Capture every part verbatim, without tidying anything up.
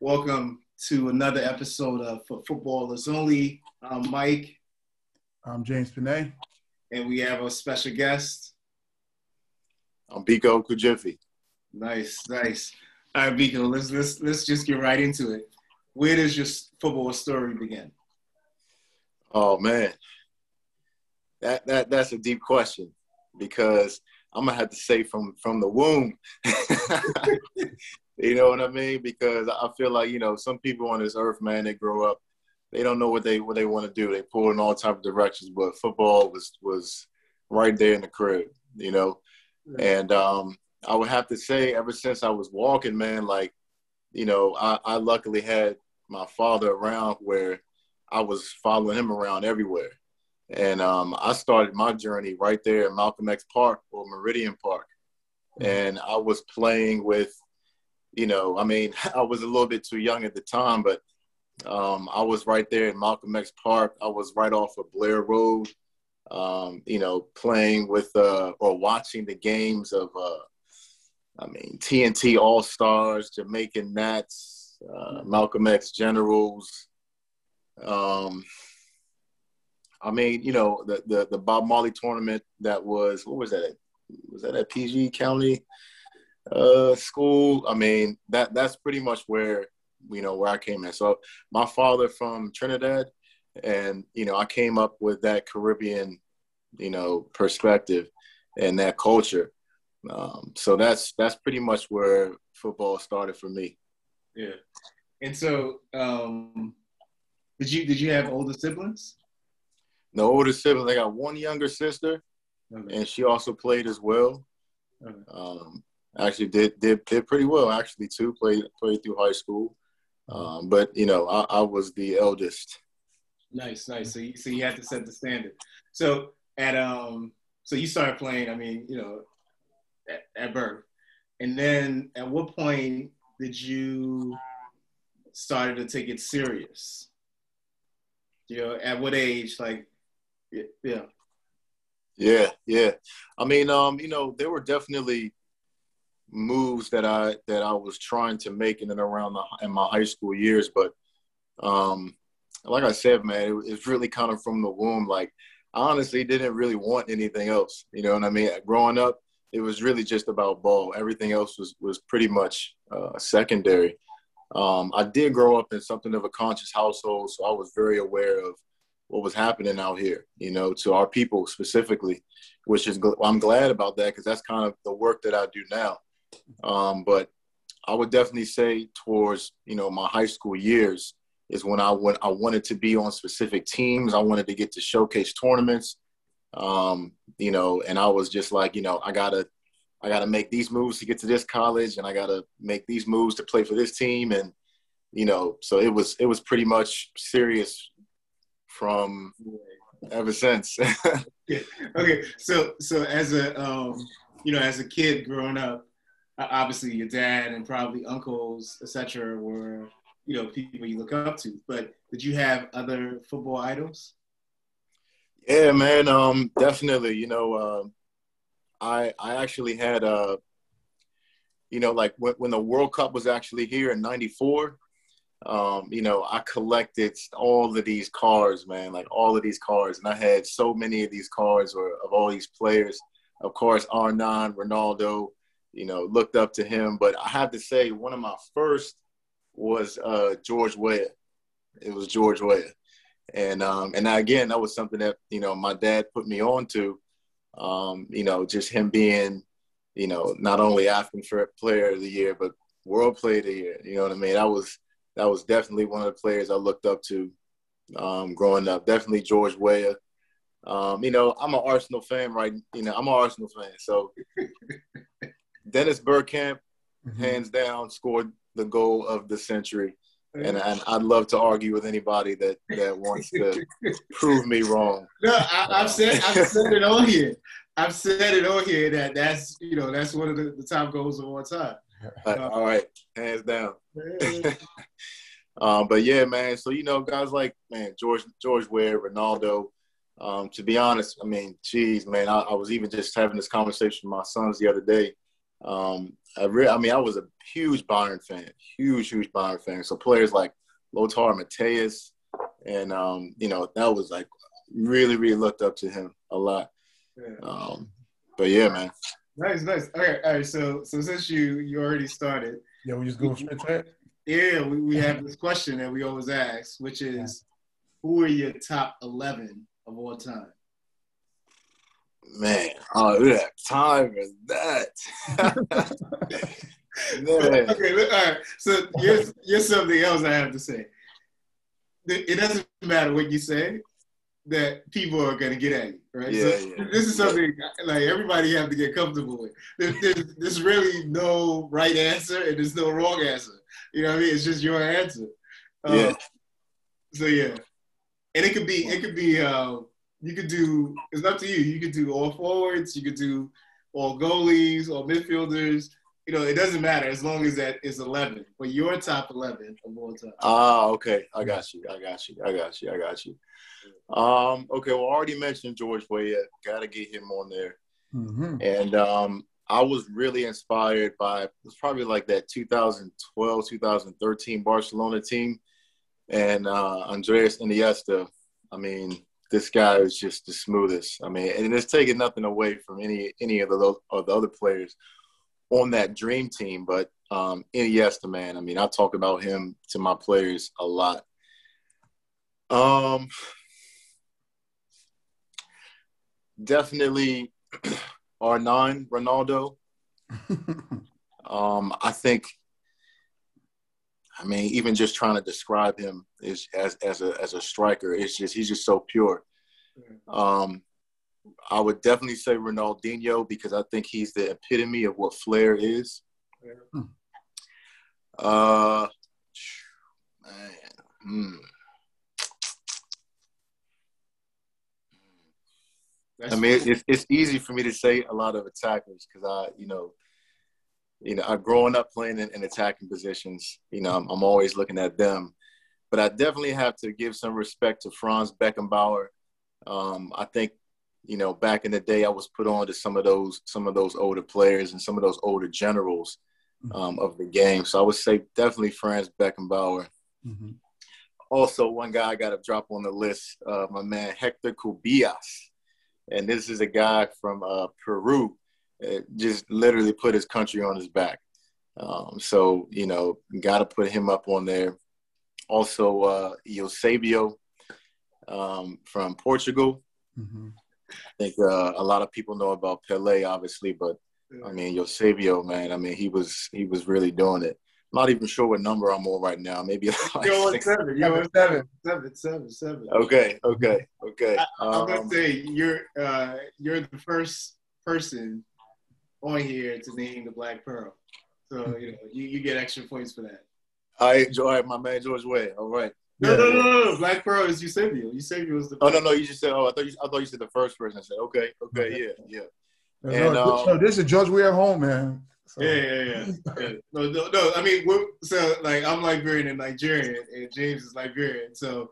Welcome to another episode of For Footballers Only. I'm Mike. I'm James Pinay. And we have a special guest. I'm Biko Okujifi. Nice, nice. All right, Biko, let's, let's, let's just get right into it. Where does your football story begin? Oh, man. That, that, that's a deep question because I'm going to have to say from, from the womb. You know what I mean? Because I feel like, you know, some people on this earth, man, they grow up, they don't know what they what they want to do. They pull in all types of directions, but football was was right there in the crib, you know? Yeah. And um, I would have to say ever since I was walking, man, like, you know, I, I luckily had my father around where I was following him around everywhere. And um, I started my journey right there at Malcolm X Park or Meridian Park. Mm-hmm. And I was playing with, you know, I mean, I was a little bit too young at the time, but um, I was right there in Malcolm X Park. I was right off of Blair Road, um, you know, playing with uh, or watching the games of, uh, I mean, T N T All-Stars, Jamaican Nats, uh, Malcolm X Generals. Um, I mean, you know, the, the the Bob Marley tournament that was, what was that at? Was that at P G County? Uh, school. I mean, that that's pretty much where, you know, where I came in. So my father from Trinidad, and, you know, I came up with that Caribbean, you know, perspective and that culture. Um, so that's, that's pretty much where football started for me. Yeah. And so, um, did you, did you have older siblings? No older siblings. I got one younger sister, okay, and she also played as well. Okay. Um, Actually did, did did pretty well, actually, too, played, played through high school. Um, but, you know, I, I was the eldest. Nice, nice. So you, so you had to set the standard. So at um, so you started playing, I mean, you know, at, at birth. And then at what point did you started to take it serious? You know, at what age? Like, yeah. Yeah, yeah. I mean, um, you know, there were definitely – moves that I that I was trying to make in and around the, in my high school years, but um, like I said, man, it, it's really kind of from the womb. Like, I honestly didn't really want anything else. You know what I mean? Growing up, it was really just about ball. Everything else was was pretty much uh, secondary. Um, I did grow up in something of a conscious household, so I was very aware of what was happening out here, you know, to our people specifically, which is I'm glad about that because that's kind of the work that I do now. Um, but I would definitely say towards, you know, my high school years is when I went, I wanted to be on specific teams. I wanted to get to showcase tournaments, um, you know, and I was just like, you know, I gotta, I gotta make these moves to get to this college and I gotta make these moves to play for this team. And, you know, so it was, it was pretty much serious from ever since. Yeah. Okay. So, so as a, um, you know, as a kid growing up, obviously your dad and probably uncles, et cetera, were, you know, people you look up to. But did you have other football idols? Yeah, man, um, definitely. You know, uh, I I actually had, uh, you know, like when, when the World Cup was actually here in ninety-four, um, you know, I collected all of these cards, man, like all of these cards. And I had so many of these cards or of all these players. Of course, R nine, Ronaldo, you know, looked up to him. But I have to say one of my first was uh, George Weah. It was George Weah. And, um, and again, that was something that, you know, my dad put me on to, um, you know, just him being, you know, not only African Player of the Year, but World Player of the Year. You know what I mean? That was, that was definitely one of the players I looked up to um, growing up. Definitely George Weah. Um, you know, I'm an Arsenal fan, right? You know, I'm an Arsenal fan. So Dennis Bergkamp, mm-hmm. hands down, scored the goal of the century. And, and I'd love to argue with anybody that, that wants to prove me wrong. No, I, I've said I've said it on here. I've said it on here that that's, you know, that's one of the, the top goals of all time. All right, um, all right. Hands down. um, but, yeah, man, so, you know, guys like, man, George, George Weah, Ronaldo. Um, to be honest, I mean, geez, man, I, I was even just having this conversation with my sons the other day. Um, I, re- I mean, I was a huge Bayern fan, huge, huge Bayern fan. So players like Lothar Matthäus, and, um, you know, that was like really, really looked up to him a lot. Yeah. Um, but, yeah, man. Nice, nice. All right, all right. So, so since you you already started. Yeah, we just go straight to it. Yeah, we, we have this question that we always ask, which is, who are your top eleven of all time? Man, oh, we have time for that. Man. Okay, look, all right. So here's, here's something else I have to say. It doesn't matter what you say, that people are going to get at you, right? Yeah, so yeah, this is something, yeah, like everybody have to get comfortable with. There, there's, there's really no right answer and there's no wrong answer. You know what I mean? It's just your answer. Um, yeah. So yeah, and it could be, it could be, uh, you could do, it's up to you. You could do all forwards, you could do all goalies, all midfielders. You know, it doesn't matter as long as that is eleven, but your top eleven of all time. Ah, okay. I got you. I got you. I got you. I got you. Um, okay. Well, I already mentioned George Weah. Got to get him on there. Mm-hmm. And um, I was really inspired by, it was probably like that twenty twelve, twenty thirteen Barcelona team. And uh, Andres Iniesta, I mean, this guy is just the smoothest. I mean, and it's taking nothing away from any any of the, of the other players on that dream team, but um, Iniesta, man, I mean, I talk about him to my players a lot. Um, definitely R nine, Ronaldo. um, I think, I mean, even just trying to describe him is, as as a as a striker, it's just he's just so pure. Um, I would definitely say Ronaldinho because I think he's the epitome of what flair is. Uh, man, mm. I mean, it's it's easy for me to say a lot of attackers because I, you know, you know, I growing up playing in, in attacking positions, you know, I'm, I'm always looking at them, but I definitely have to give some respect to Franz Beckenbauer. Um, I think, you know, back in the day, I was put on to some of those some of those older players and some of those older generals um, of the game. So I would say definitely Franz Beckenbauer. Mm-hmm. Also, one guy I got to drop on the list, uh, my man Hector Cubillas. And this is a guy from uh, Peru. It just literally put his country on his back. Um, so, you know, got to put him up on there. Also, uh, Eusebio um, from Portugal. Mm-hmm. I think uh, a lot of people know about Pelé, obviously, but I mean, Eusebio, man, I mean, he was he was really doing it. I'm not even sure what number I'm on right now. Maybe like you're six, seven, you're seven, seven, seven, seven. Okay, okay, okay. I, I'm um, gonna say you're uh, you're the first person on here to name the Black Pearl, so you know you, you get extra points for that. All right, all right, my man George Weah. All right. No, yeah, no, no, no, no. Black Pearl is Eusebio. Eusebio was the first. Oh, no, no. You just said, oh, I thought you, I thought you said the first person. I said, okay, okay, yeah, yeah. And, no, no, um, this is George Weah home, man. So. Yeah, yeah, yeah. yeah. No, no, no. I mean, we're, so, like, I'm Liberian and Nigerian, and James is Liberian. So,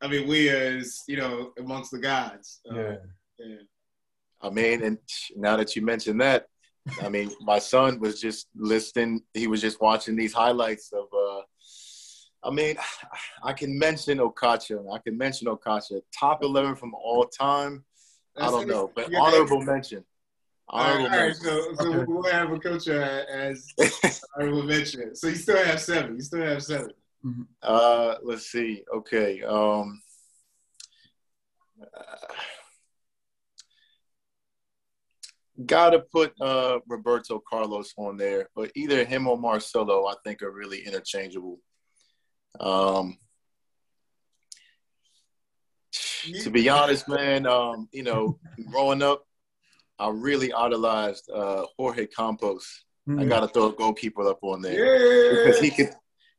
I mean, Weah is, you know, amongst the gods. Um, yeah. yeah. I mean, and now that you mention that, I mean, my son was just listening. He was just watching these highlights of uh, – I mean, I can mention Okocha. I can mention Okocha. Top eleven from all time. That's I don't know, but yeah, honorable yeah. mention. Honorable all right, mention. All right, so, so okay. We'll have Okocha as honorable mention. So you still have seven. You still have seven. Mm-hmm. Uh, let's see. Okay. Um, uh, gotta put uh, Roberto Carlos on there, but either him or Marcelo, I think, are really interchangeable. Um, to be honest, man, um, you know, growing up, I really idolized uh, Jorge Campos. Mm-hmm. I got to throw a goalkeeper up on there yeah. because he could,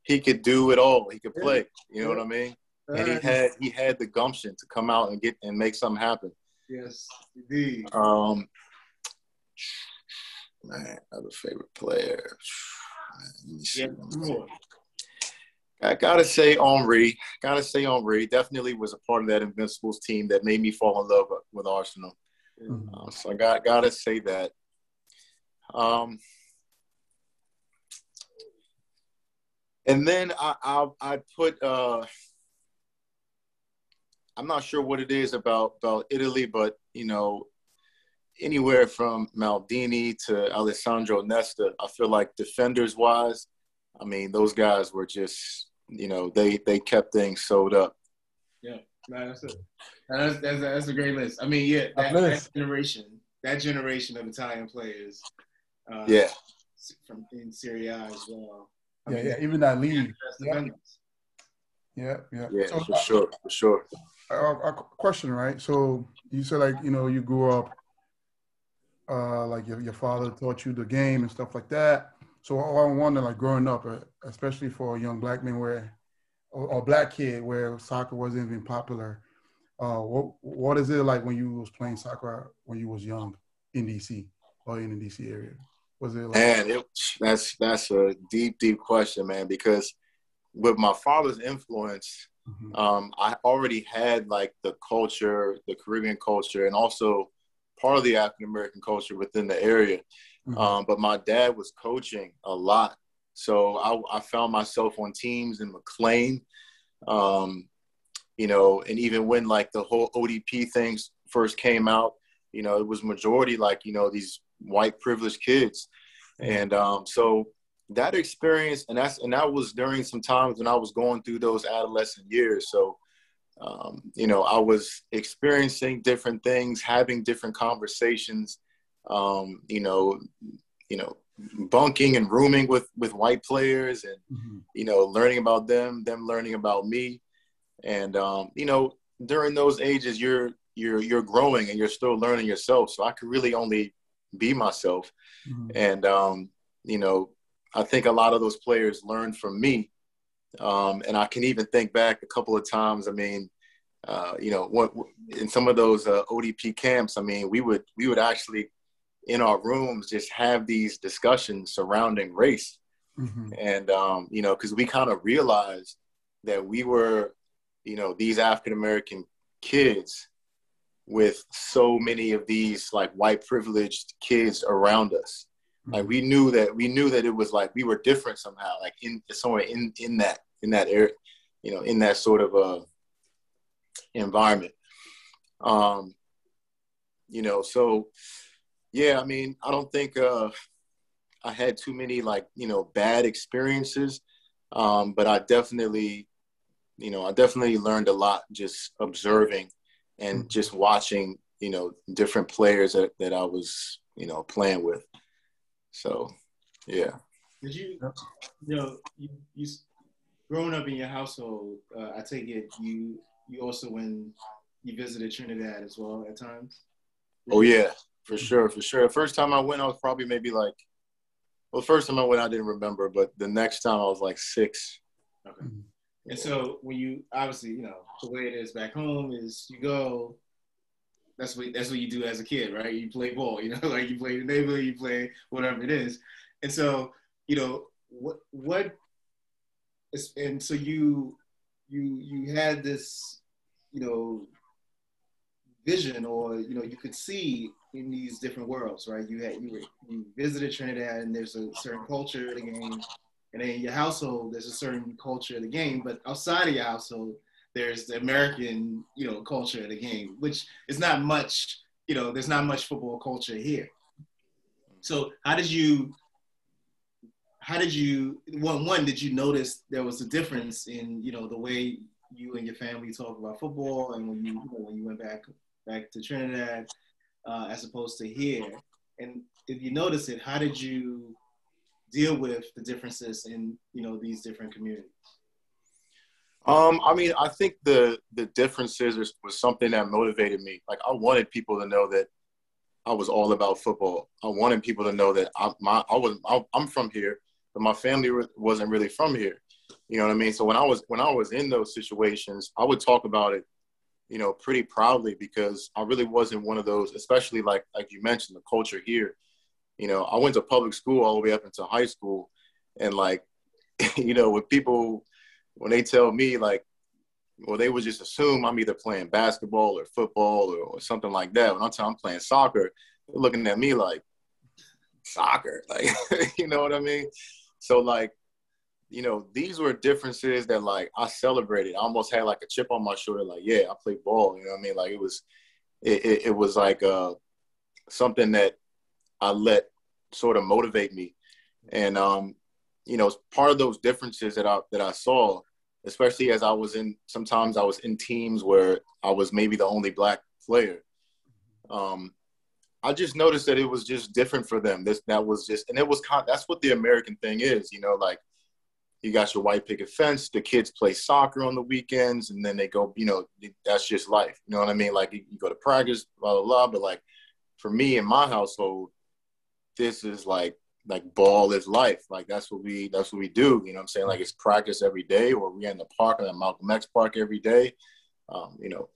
he could do it all. He could play. You know yeah. what I mean? And he had he had the gumption to come out and get and make something happen. Yes, indeed. Um, man, other favorite player. Let me see. Yeah. I gotta say Henry, gotta say Henry definitely was a part of that Invincibles team that made me fall in love with Arsenal. Mm-hmm. Uh, so I got, gotta say that. Um, And then I I, I put uh, I'm not sure what it is about about Italy, but you know, anywhere from Maldini to Alessandro Nesta, I feel like defenders wise, I mean, those guys were just, you know, they they kept things sewed up. Yeah, man, that's a that's that's a, that's a great list. I mean, yeah, that, that generation, that generation of Italian players. Uh, yeah, from in Serie A as well. I yeah, mean, yeah, even that league. Yeah. yeah, yeah, yeah, so, for sure, for sure. A, a question, right? So you said, like, you know, you grew up, uh, like your your father taught you the game and stuff like that. So I wonder, like, growing up, especially for a young black man where, or, or black kid where soccer wasn't even popular, uh, what what is it like when you was playing soccer when you was young in D C or in the D C area? Was it like and it, that's that's a deep, deep question, man. Because with my father's influence, mm-hmm. um, I already had like the culture, the Caribbean culture, and also part of the African American culture within the area. Mm-hmm. Um, but my dad was coaching a lot. So I, I found myself on teams in McLean, um, you know, and even when like the whole O D P things first came out, you know, it was majority like, you know, these white privileged kids. Mm-hmm. And um, so that experience, and that's, and that was during some times when I was going through those adolescent years. So, um, you know, I was experiencing different things, having different conversations, um, you know, you know, bunking and rooming with, with white players and, mm-hmm. you know, learning about them, them learning about me. And, um, you know, during those ages, you're, you're, you're growing and you're still learning yourself. So I could really only be myself. Mm-hmm. And, um, you know, I think a lot of those players learned from me. Um, and I can even think back a couple of times. I mean, uh, you know, what in some of those uh, O D P camps, I mean, we would, we would actually, in our rooms, just have these discussions surrounding race. Mm-hmm. And, um, you know, because we kind of realized that we were, you know, these African-American kids with so many of these like white privileged kids around us. Mm-hmm. Like we knew that, we knew that it was like, we were different somehow, like in somewhere in, in that, in that area, you know, in that sort of uh, environment. Um, you know, so, yeah, I mean, I don't think uh, I had too many, like, you know, bad experiences, um, but I definitely, you know, I definitely learned a lot just observing and just watching, you know, different players that, that I was, you know, playing with. So, yeah. Did you, you know, you, you growing up in your household, uh, I take it you, you also when you visited Trinidad as well at times? Oh, yeah. For sure, for sure. The first time I went, I was probably maybe like, well, the first time I went, I didn't remember, but the next time I was like six. Okay. And so when you, obviously, you know, the way it is back home is you go, that's what that's what you do as a kid, right? You play ball, you know, like you play the neighborhood, you play whatever it is. And so, you know, what, what, is, and so you, you, you had this, you know, vision or, you know, you could see in these different worlds, right? You had you, were, you visited Trinidad, and there's a certain culture of the game, and in your household, there's a certain culture of the game. But outside of your household, there's the American, you know, culture of the game, which is not much. You know, there's not much football culture here. So, how did you? How did you? One, one, did you notice there was a difference in, you know, the way you and your family talk about football, and when you, you know, when you went back back to Trinidad? Uh, as opposed to here, and if you notice it, how did you deal with the differences in, you know, these different communities? Um, I mean, I think the the differences was, was something that motivated me. Like, I wanted people to know that I was all about football. I wanted people to know that I, my I was I, I'm from here, but my family re- wasn't really from here. You know what I mean? So when I was when I was in those situations, I would talk about it, you know, pretty proudly, because I really wasn't one of those, especially like like you mentioned, the culture here. You know, I went to public school all the way up into high school, and like, you know, with people, when they tell me like, well, they would just assume I'm either playing basketball or football or, or something like that. When I tell them I'm playing soccer, they're looking at me like, soccer? Like, you know what I mean? So like, you know, these were differences that, like, I celebrated. I almost had, like, a chip on my shoulder, like, yeah, I played ball, you know what I mean? Like, it was it, it, it was, like, uh, something that I let sort of motivate me. And, um, you know, part of those differences that I, that I saw, especially as I was in, sometimes I was in teams where I was maybe the only black player. Um, I just noticed that it was just different for them. This, that was just, and it was, con- that's what the American thing is, you know, like, you got your white picket fence, the kids play soccer on the weekends, and then they go, you know, that's just life. You know what I mean? Like, you go to practice, blah, blah, blah. But, like, for me in my household, this is like, like ball is life. Like, that's what we, that's what we do. You know what I'm saying? Like, it's practice every day, or we're in the park, or at Malcolm X Park every day. Um, you know,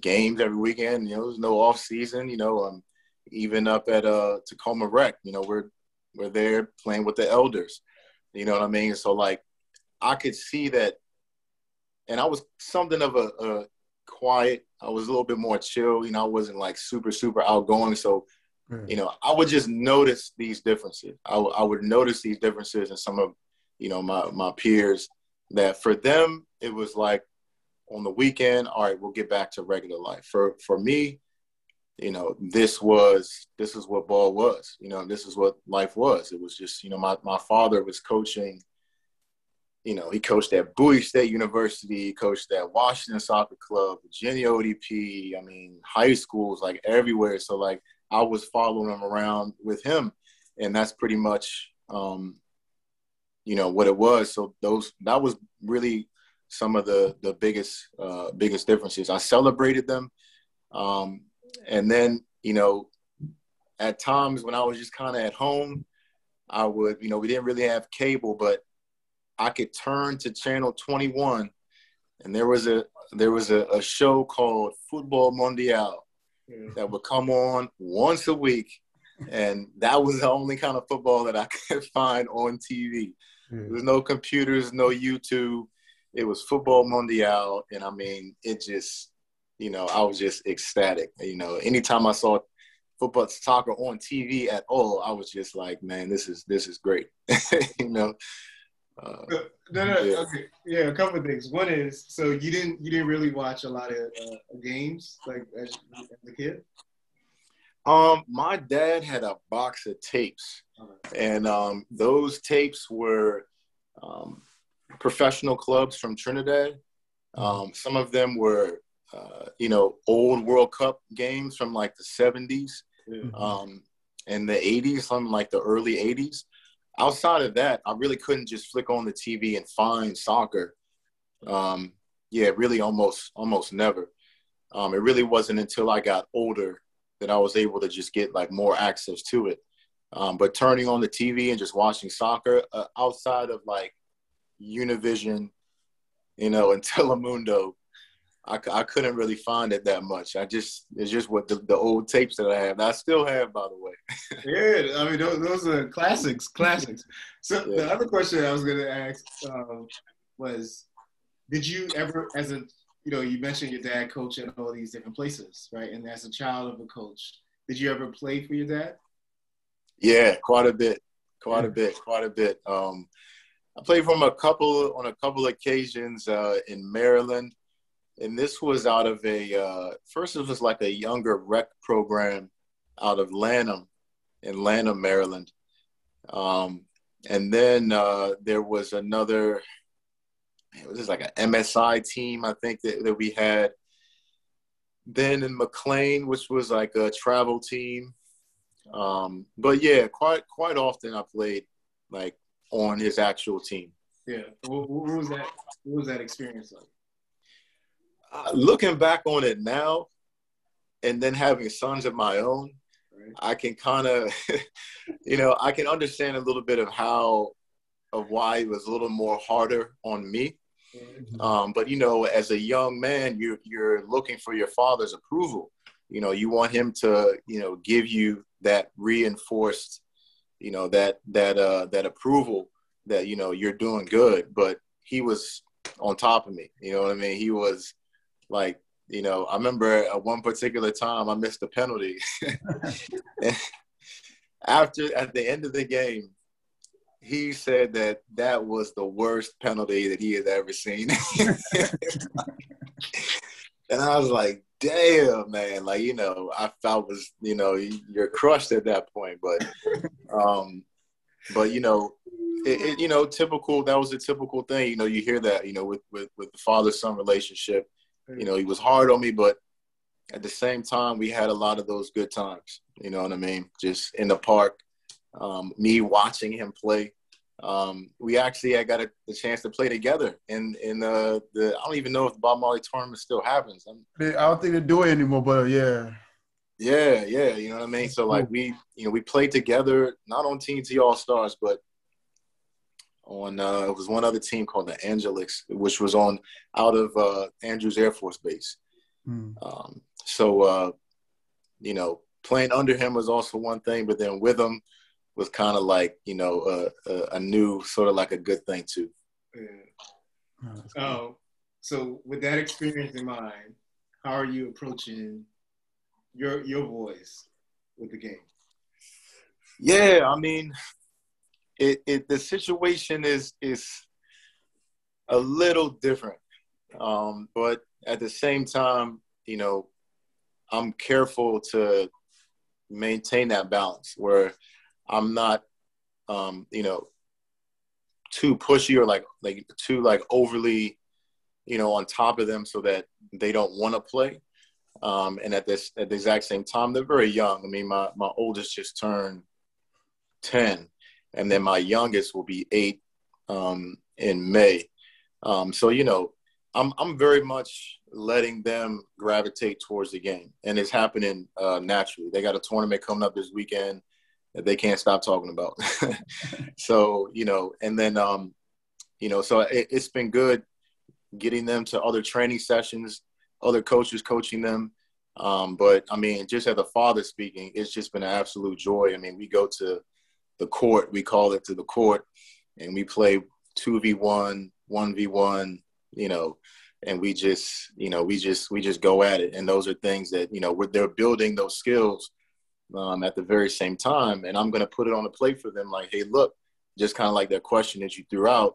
games every weekend, you know, there's no off season, you know, um, even up at uh, Tacoma Rec, you know, we're, we're there playing with the elders. You know what I mean? So, like, I could see that, and I was something of a, a quiet. I was a little bit more chill. You know, I wasn't, like, super, super outgoing. So, mm. you know, I would just notice these differences. I, w- I would notice these differences in some of, you know, my, my peers, that for them, it was like on the weekend, all right, we'll get back to regular life. For for me, you know, this was, this is what ball was, you know, this is what life was. It was just, you know, my, my father was coaching, you know, he coached at Bowie State University, coached at Washington Soccer Club, Virginia O D P, I mean, high schools, like, everywhere. So, like, I was following him around with him, and that's pretty much, um, you know, what it was. So those, that was really some of the, the biggest, uh, biggest differences. I celebrated them. Um, And then, you know, at times when I was just kind of at home, I would, you know, we didn't really have cable, but I could turn to channel twenty-one, and there was a there was a, a show called Football Mundial yeah. that would come on once a week, and that was the only kind of football that I could find on T V. Yeah. There was no computers, no YouTube. It was Football Mundial, and I mean, it just. You know, I was just ecstatic. You know, anytime I saw football, soccer on T V at all, I was just like, man, this is this is great. you know. Uh, no, no, yeah. Okay. Yeah, a couple of things. One is, so you didn't you didn't really watch a lot of uh, games like as, as a kid. Um, my dad had a box of tapes, uh-huh. and um, those tapes were um, professional clubs from Trinidad. Um, some of them were. Uh, you know, old World Cup games from like the seventies yeah. um, and the eighties, from like the early eighties. Outside of that, I really couldn't just flick on the T V and find soccer. Um, yeah, really almost almost never. Um, it really wasn't until I got older that I was able to just get like more access to it. Um, but turning on the T V and just watching soccer uh, outside of like Univision, you know, and Telemundo, I, I couldn't really find it that much. I just, it's just what the, the old tapes that I have. I still have, by the way. yeah, I mean, those, those are classics, classics. So yeah. The other question I was going to ask um, was, did you ever, as a, you know, you mentioned your dad coached at all these different places, right? And as a child of a coach, did you ever play for your dad? Yeah, quite a bit, quite a bit, quite a bit. Um, I played for him a couple, on a couple occasions uh, in Maryland. And this was out of a, uh, first it was like a younger rec program out of Lanham, in Lanham, Maryland. Um, and then uh, there was another, it was just like an M S I team, I think, that, that we had. Then in McLean, which was like a travel team. Um, but yeah, quite quite often I played like on his actual team. Yeah, what, what was that, what was that experience like? Uh, looking back on it now, and then having sons of my own, right. I can kind of, you know, I can understand a little bit of how, of why it was a little more harder on me. Mm-hmm. Um, but, you know, as a young man, you're, you're looking for your father's approval. You know, you want him to, you know, give you that reinforced, you know, that, that, uh, that approval that, you know, you're doing good. But he was on top of me. You know what I mean? He was, like, you know, I remember at one particular time I missed a penalty. After, at the end of the game, he said that that was the worst penalty that he had ever seen. And I was like, damn, man. Like, you know, I felt was, you know, you're crushed at that point. But, um, but you know, it, it, you know, typical, that was a typical thing. You know, you hear that, you know, with, with, with the father-son relationship. You know, he was hard on me, but at the same time, we had a lot of those good times. You know what I mean? Just in the park, um, me watching him play. Um, we actually, I got a, the chance to play together in, in the, the, I don't even know if the Bob Marley tournament still happens. I'm, I don't think they do it anymore, but yeah. Yeah, yeah, you know what I mean? So, like, we, you know, we played together, not on T N T All-Stars, but on, uh, it was one other team called the Angelics, which was on, out of uh, Andrews Air Force Base. Mm. Um, so, uh, you know, playing under him was also one thing, but then with him was kind of like, you know, uh, uh, a new sort of like a good thing too. Yeah. So, so with that experience in mind, how are you approaching your your voice with the game? Yeah, I mean, it, it the situation is is a little different, um, but at the same time, you know, I'm careful to maintain that balance where I'm not, um, you know, too pushy or like, like too like overly, you know, on top of them so that they don't want to play. Um, and at this, at the exact same time, they're very young. I mean, my, my oldest just turned ten, and then my youngest will be eight um, in May. Um, so, you know, I'm I'm very much letting them gravitate towards the game, and it's happening uh, naturally. They got a tournament coming up this weekend that they can't stop talking about. So, you know, and then, um, you know, so it, it's been good getting them to other training sessions, other coaches coaching them. Um, but, I mean, just as a father speaking, it's just been an absolute joy. I mean, we go to the court, we call it to the court, and we play two v one, one v one, you know, and we just, you know, we just, we just go at it. And those are things that, you know, we're, they're building those skills um, at the very same time. And I'm going to put it on the plate for them. Like, hey, look, just kind of like that question that you threw out,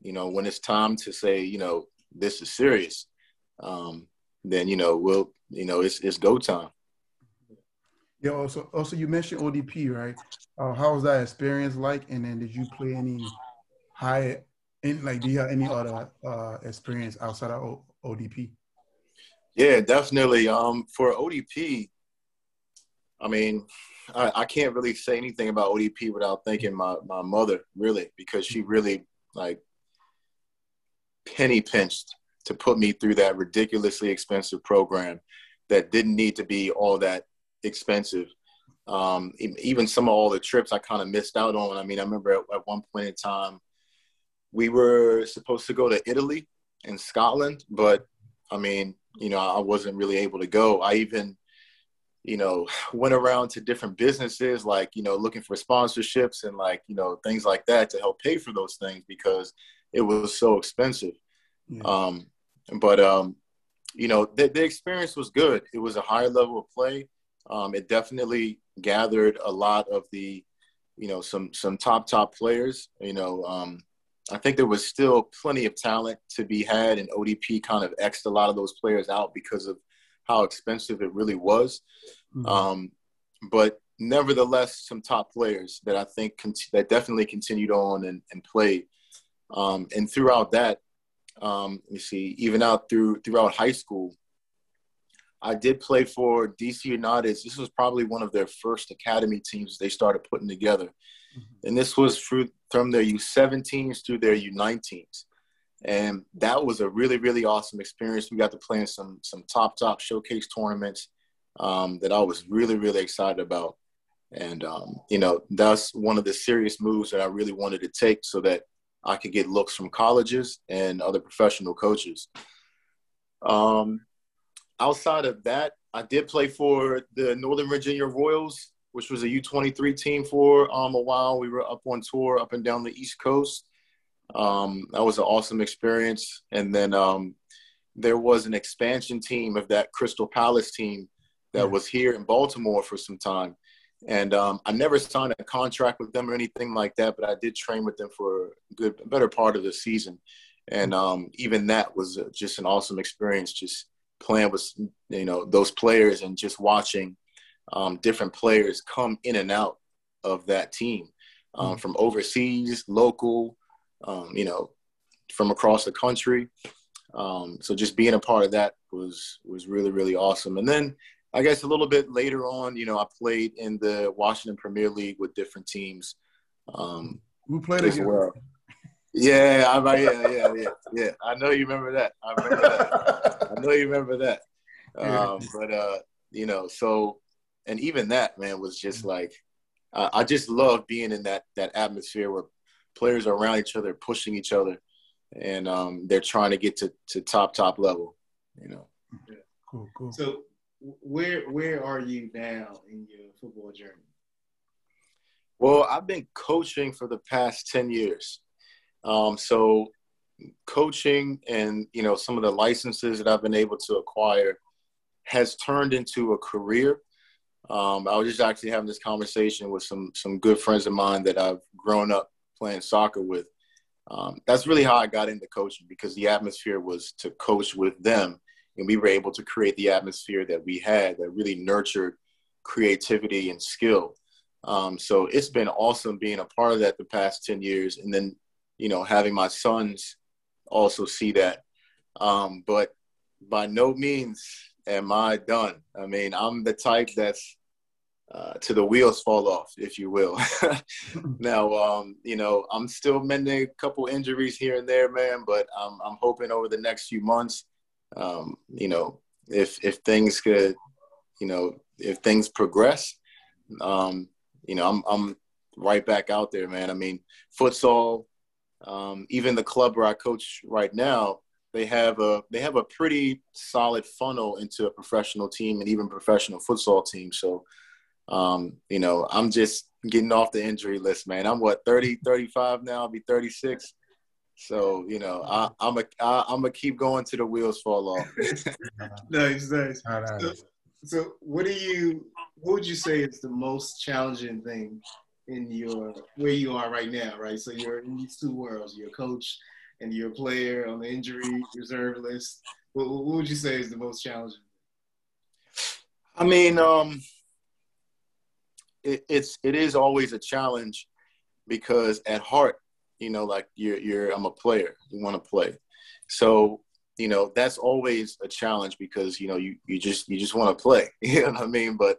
you know, when it's time to say, you know, this is serious, um, then, you know, we'll, you know, it's, it's go time. Yeah. Also, also you mentioned O D P, right? Uh, how was that experience like? And then did you play any high, And like, do you have any other uh, experience outside of o ODP? Yeah, definitely. Um, for O D P, I mean, I, I can't really say anything about O D P without thinking my, my mother, really, because she really, like, penny pinched to put me through that ridiculously expensive program that didn't need to be all that expensive. Um, even some of all the trips I kind of missed out on. I mean, I remember at, at one point in time, we were supposed to go to Italy and Scotland, but, I mean, you know, I wasn't really able to go. I even, you know, went around to different businesses, like, you know, looking for sponsorships and, like, you know, things like that to help pay for those things because it was so expensive. Yeah. Um, but, um, you know, the, the experience was good. It was a higher level of play. Um, it definitely gathered a lot of the, you know, some some top, top players, you know, um, I think there was still plenty of talent to be had, and O D P kind of X'd a lot of those players out because of how expensive it really was. Mm-hmm. Um, but nevertheless, some top players that I think cont- that definitely continued on and, and played. Um, and throughout that, um, let me see, even out through throughout high school, I did play for D C United. This was probably one of their first academy teams they started putting together. And this was from their U seventeens through their U nineteens. And that was a really, really awesome experience. We got to play in some, some top, top showcase tournaments um, that I was really, really excited about. And, um, you know, that's one of the serious moves that I really wanted to take so that I could get looks from colleges and other professional coaches. Um, outside of that, I did play for the Northern Virginia Royals, which was a U twenty-three team for um, a while. We were up on tour, up and down the East Coast. Um, that was an awesome experience. And then um, there was an expansion team of that Crystal Palace team that was here in Baltimore for some time. And um, I never signed a contract with them or anything like that, but I did train with them for a good, a better part of the season. And um, even that was just an awesome experience, just playing with, you know, those players and just watching um, different players come in and out of that team um, mm-hmm. from overseas, local, um, you know, from across the country. Um, so just being a part of that was, was really, really awesome. And then I guess a little bit later on, you know, I played in the Washington Premier League with different teams. Um, Who played as well? Yeah, I, yeah, yeah, yeah, yeah. I know you remember that. I remember that. I know you remember that. Um, but, uh, you know, so, and even that, man, was just like, uh, I just love being in that, that atmosphere where players are around each other, pushing each other, and um, they're trying to get to, to top, top level, you know. Yeah. Cool, cool. So, Where where are you now in your football journey? Well, I've been coaching for the past ten years. Um, so coaching and, you know, some of the licenses that I've been able to acquire has turned into a career. Um, I was just actually having this conversation with some, some good friends of mine that I've grown up playing soccer with. Um, that's really how I got into coaching, because the atmosphere was to coach with them. And we were able to create the atmosphere that we had that really nurtured creativity and skill. Um, so it's been awesome being a part of that the past ten years. And then, you know, having my sons also see that. Um, but by no means am I done. I mean, I'm the type that's uh, to the wheels fall off, if you will. Now, um, you know, I'm still mending a couple injuries here and there, man, but I'm, I'm hoping over the next few months, Um, you know, if if things could, you know, if things progress, um, you know, I'm I'm right back out there, man. I mean, futsal, um, even the club where I coach right now, they have a they have a pretty solid funnel into a professional team and even professional futsal team. So, um, you know, I'm just getting off the injury list, man. I'm what thirty, thirty-five now. I'll be thirty-six. So, you know, I, I'm a, I, I'm gonna keep going till the wheels fall off. Nice, nice. So, so, what do you? What would you say is the most challenging thing in your where you are right now? Right. So you're in these two worlds. You're a coach and you're a player on the injury reserve list. What, what would you say is the most challenging? I mean, um, it, it's it is always a challenge, because at heart, you know, like you're, you're, I'm a player, you want to play. So, you know, that's always a challenge, because, you know, you, you just, you just want to play, you know what I mean? But,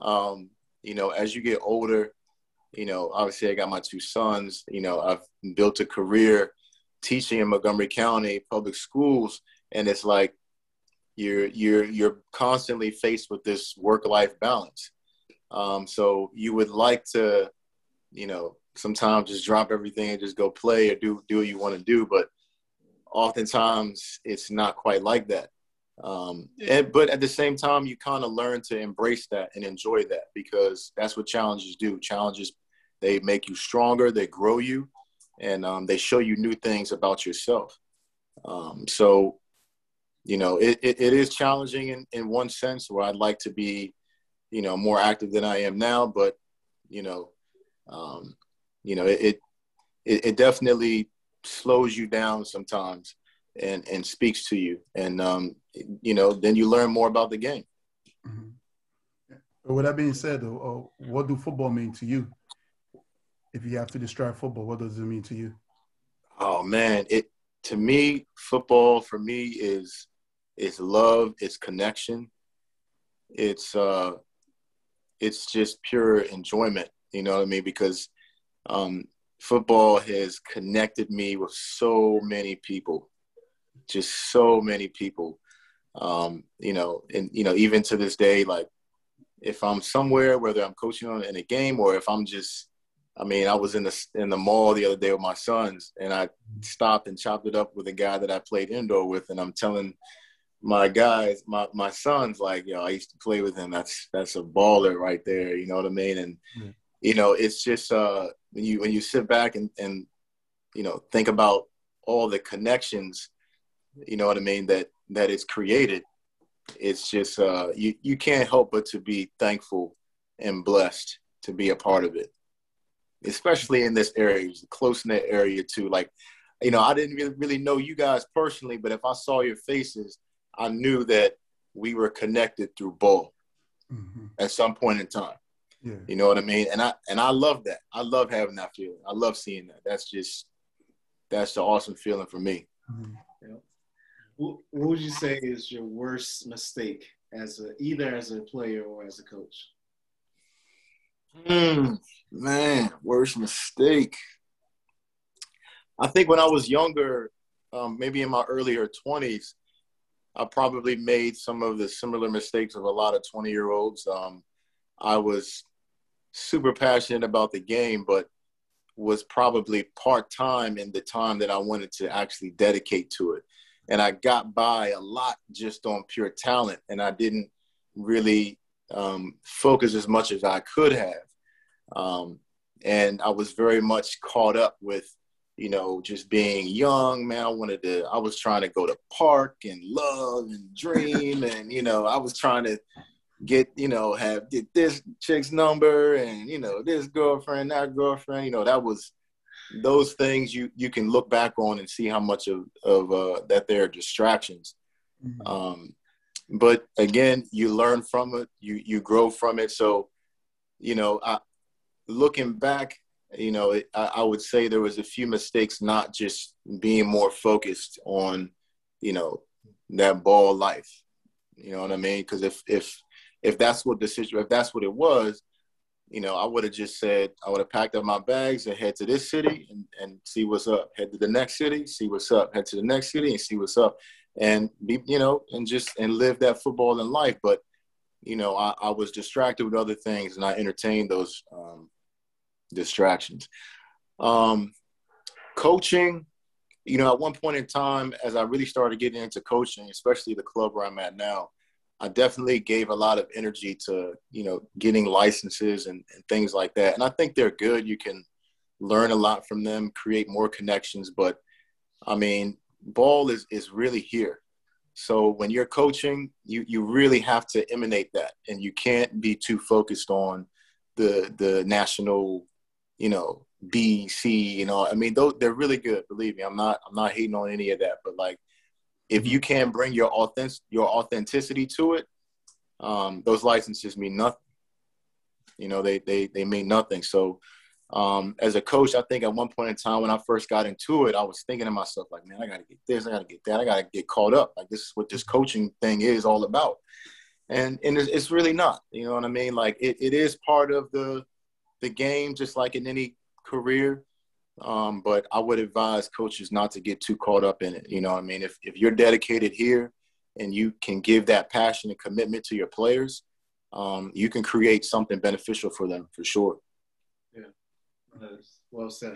um, you know, as you get older, you know, obviously I got my two sons, you know, I've built a career teaching in Montgomery County public schools. And it's like, you're, you're, you're constantly faced with this work-life balance. Um, so you would like to, you know, sometimes just drop everything and just go play or do do what you want to do, but oftentimes it's not quite like that. Um, and, but at the same time, you kind of learn to embrace that and enjoy that, because that's what challenges do. Challenges, they make you stronger, they grow you, and um, they show you new things about yourself. Um, so, you know, it, it, it is challenging in, in one sense, where I'd like to be, you know, more active than I am now, but, you know, um, You know, it, it it definitely slows you down sometimes, and, and speaks to you, and um, you know, then you learn more about the game. Mm-hmm. With that being said, though, what do football mean to you? If you have to describe football, what does it mean to you? Oh man, it to me, football for me is is love, it's connection, it's uh, it's just pure enjoyment. You know what I mean? Because Um, football has connected me with so many people, just so many people, um, you know, and, you know, even to this day, like if I'm somewhere, whether I'm coaching on in a game or if I'm just, I mean, I was in the, in the mall the other day with my sons, and I stopped and chopped it up with a guy that I played indoor with. And I'm telling my guys, my, my sons, like, you know, I used to play with him. That's, that's a baller right there. You know what I mean? And, yeah. You know, it's just uh, when you when you sit back and, and, you know, think about all the connections, you know what I mean, that that is created. It's just uh, you, you can't help but to be thankful and blessed to be a part of it, especially in this area. It was a close-knit area too. Like, you know, I didn't really know you guys personally, but if I saw your faces, I knew that we were connected through ball mm-hmm. at some point in time. Yeah. You know what I mean? And I and I love that. I love having that feeling. I love seeing that. That's just, that's the awesome feeling for me. Mm-hmm. Yeah. What would you say is your worst mistake as a, either as a player or as a coach? Mm, man, worst mistake. I think when I was younger, um, maybe in my earlier twenties, I probably made some of the similar mistakes of a lot of twenty-year-olds. Um, I was super passionate about the game, but was probably part-time in the time that I wanted to actually dedicate to it. And I got by a lot just on pure talent, and I didn't really um, focus as much as I could have. Um, and I was very much caught up with, you know, just being young, man. I wanted to, I was trying to go to park and love and dream. And, you know, I was trying to get, you know, have get this chick's number and, you know, this girlfriend, that girlfriend, you know, that was those things you, you can look back on and see how much of, of uh, that they're distractions. Mm-hmm. Um, but again, you learn from it, you, you grow from it. So, you know, I, looking back, you know, it, I, I would say there was a few mistakes, not just being more focused on, you know, that ball life. You know what I mean? Because if if if that's what the situation, if that's what it was, you know, I would have just said I would have packed up my bags and head to this city and, and see what's up. Head to the next city, see what's up. Head to the next city and see what's up. And be, you know, and just and live that football in life. But you know, I, I was distracted with other things, and I entertained those. Um, distractions. Um, coaching, you know, at one point in time, as I really started getting into coaching, especially the club where I'm at now, I definitely gave a lot of energy to, you know, getting licenses and, and things like that. And I think they're good. You can learn a lot from them, create more connections. But, I mean, ball is, is really here. So when you're coaching, you, you really have to emanate that. And you can't be too focused on the the national, you know, D C, you know, I mean, those, they're really good. Believe me, I'm not, I'm not hating on any of that, but like, if you can bring your authentic, your authenticity to it, um, those licenses mean nothing, you know, they, they, they mean nothing. So um, as a coach, I think at one point in time, when I first got into it, I was thinking to myself, like, man, I got to get this, I got to get that. I got to get caught up. Like, this is what this coaching thing is all about. And and it's really not, you know what I mean? Like, it, it is part of the the game, just like in any career. Um, but I would advise coaches not to get too caught up in it, you know what I mean? If if you're dedicated here and you can give that passion and commitment to your players, um, you can create something beneficial for them, for sure. Yeah, well said.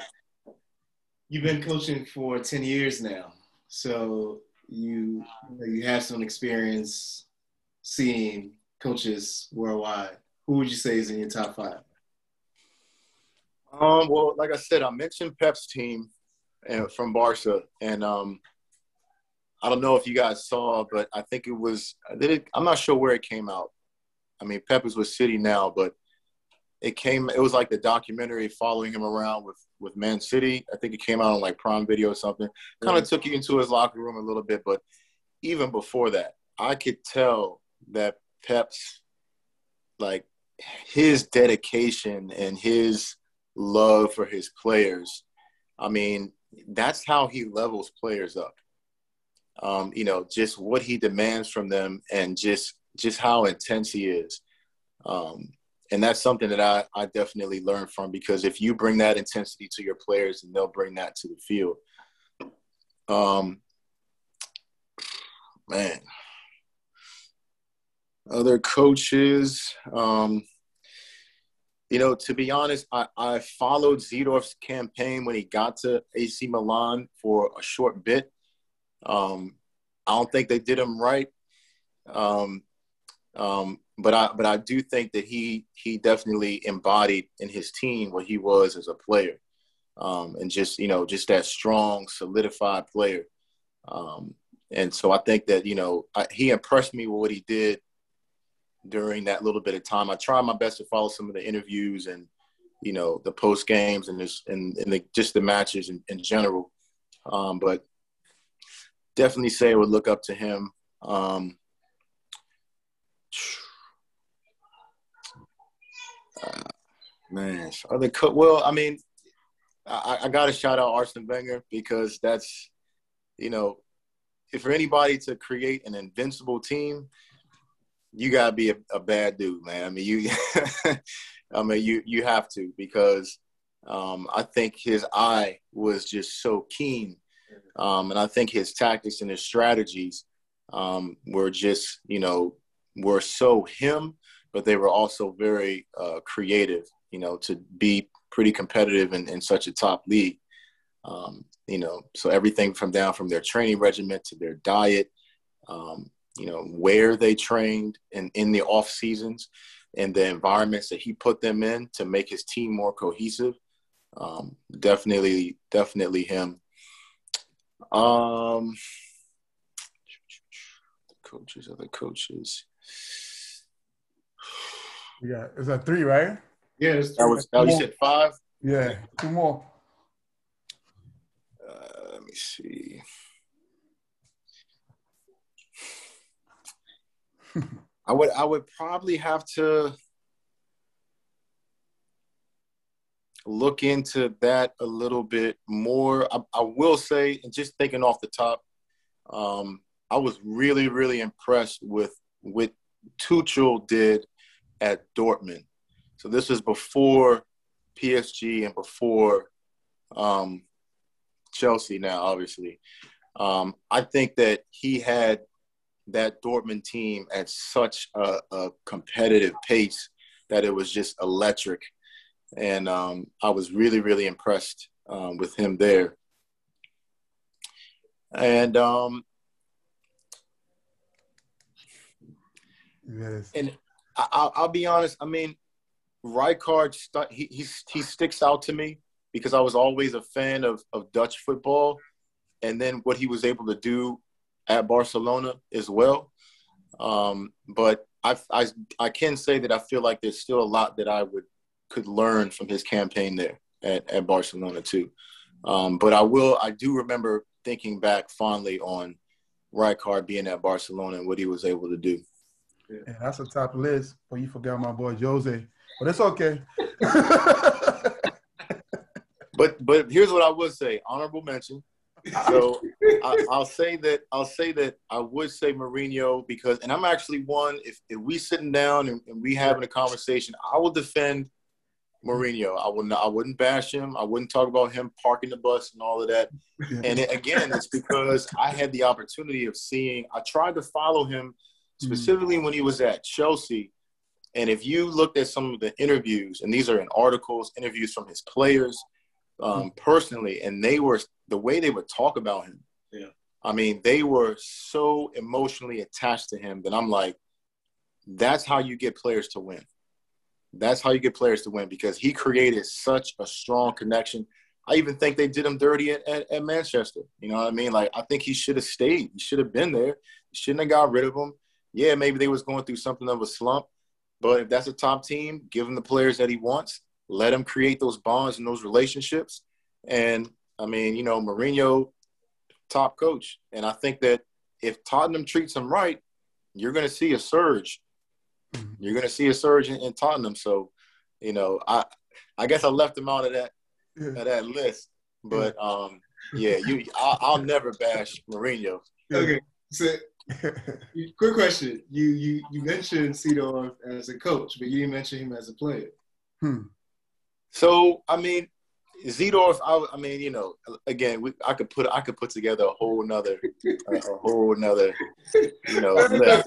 You've been coaching for ten years now, so you you have some experience seeing coaches worldwide. Who would you say is in your top five? Um, well, like I said, I mentioned Pep's team and from Barca, and um, I don't know if you guys saw, but I think it was did it, I'm not sure where it came out. I mean, Pep is with City now, but it came. It was like the documentary following him around with with Man City. I think it came out on like Prime Video or something. Kind of took you into his locker room a little bit, but even before that, I could tell that Pep's, like, his dedication and his love for his players, I mean, that's how he levels players up. Um, you know, just what he demands from them and just just how intense he is. Um, and that's something that I, I definitely learned from, because if you bring that intensity to your players, and they'll bring that to the field. Um, man. Other coaches, um, you know, to be honest, I, I followed Seedorf's campaign when he got to A C Milan for a short bit. Um, I don't think they did him right, um, um, but I but I do think that he he definitely embodied in his team what he was as a player, um, and just you know just that strong, solidified player. Um, and so I think that you know I, he impressed me with what he did during that little bit of time. I tried my best to follow some of the interviews and, you know, the post games and this, and, and the, just the matches in, in general. Um, but definitely say I would look up to him. Um, uh, man, other co- well, I mean, I, I got to shout out Arsene Wenger, because that's, you know, if for anybody to create an invincible team, you got to be a, a bad dude, man. I mean, you I mean, you, you have to, because um, I think his eye was just so keen. Um, and I think his tactics and his strategies um, were just, you know, were so him, but they were also very uh, creative, you know, to be pretty competitive in, in such a top league. Um, you know, so everything from down from their training regimen to their diet, um, you know, where they trained and in the off seasons and the environments that he put them in to make his team more cohesive. Um, definitely, definitely him. Um, coaches, other coaches. Yeah, is that three, right? Yeah, it's three. That was, that you said five? Yeah, two more. Uh, let me see. I would, I would probably have to look into that a little bit more. I, I will say, and just thinking off the top, um, I was really, really impressed with what Tuchel did at Dortmund. So this was before P S G and before um, Chelsea now, obviously. Um, I think that he had that Dortmund team at such a, a competitive pace that it was just electric. And um, I was really, really impressed um, with him there. And um, yes. and I, I'll be honest. I mean, Rijkaard, he, he he sticks out to me because I was always a fan of of Dutch football, and then what he was able to do at Barcelona as well. Um, but I, I I can say that I feel like there's still a lot that I would. could learn from his campaign there at, at Barcelona too. Um, but I will, I do remember thinking back fondly on Rijkaard being at Barcelona and what he was able to do. Yeah, that's a top list, but you forgot my boy Jose. But it's okay. but but here's what I would say: honorable mention. So I, I'll say that I'll say that I would say Mourinho, because, and I'm actually one. If if we sitting down and, and we having a conversation, I will defend Mourinho. I wouldn't, I wouldn't bash him. I wouldn't talk about him parking the bus and all of that. And it, again, it's because I had the opportunity of seeing, I tried to follow him specifically when he was at Chelsea. And if you looked at some of the interviews, and these are in articles, interviews from his players um, personally, and they were, the way they would talk about him. Yeah. I mean, they were so emotionally attached to him that I'm like, that's how you get players to win. That's how you get players to win, because he created such a strong connection. I even think they did him dirty at, at, at Manchester. You know what I mean? Like, I think he should have stayed. He should have been there. You shouldn't have got rid of him. Yeah, maybe they was going through something of a slump, but if that's a top team, give him the players that he wants. Let him create those bonds and those relationships. And, I mean, you know, Mourinho, top coach. And I think that if Tottenham treats him right, you're going to see a surge. You're going to see a surge in, in Tottenham. So, you know, I I guess I left him out of that yeah. of that list. But, um, yeah, you, I, I'll never bash Mourinho. Okay. So, quick question. You you you mentioned Cedar as a coach, but you didn't mention him as a player. Hmm. So, I mean, Zidorf, I, I mean, you know, again, we, I could put I could put together a whole another, a, a whole another, you know. I,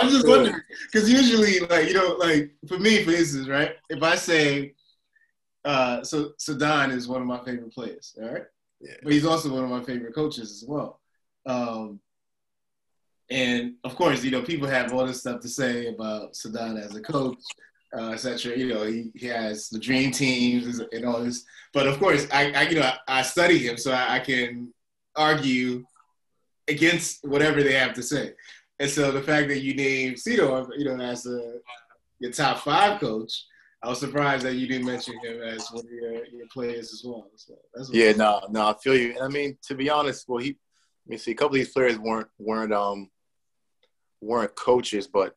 I'm just wondering, because usually, like, you know, like for me, for instance, right? If I say, uh, so Zidane is one of my favorite players, all right, yeah. But he's also one of my favorite coaches as well. Um, and of course, you know, people have all this stuff to say about Zidane as a coach. Uh, et cetera. You know, he, he has the dream teams and all this. But of course, I, I you know, I, I study him, so I, I can argue against whatever they have to say. And so the fact that you named Cito, you know, as a, your top five coach, I was surprised that you didn't mention him as one of your, your players as well. So that's yeah, no, no, I feel you. And I mean, to be honest, well, he, let me see, a couple of these players weren't weren't um weren't coaches, but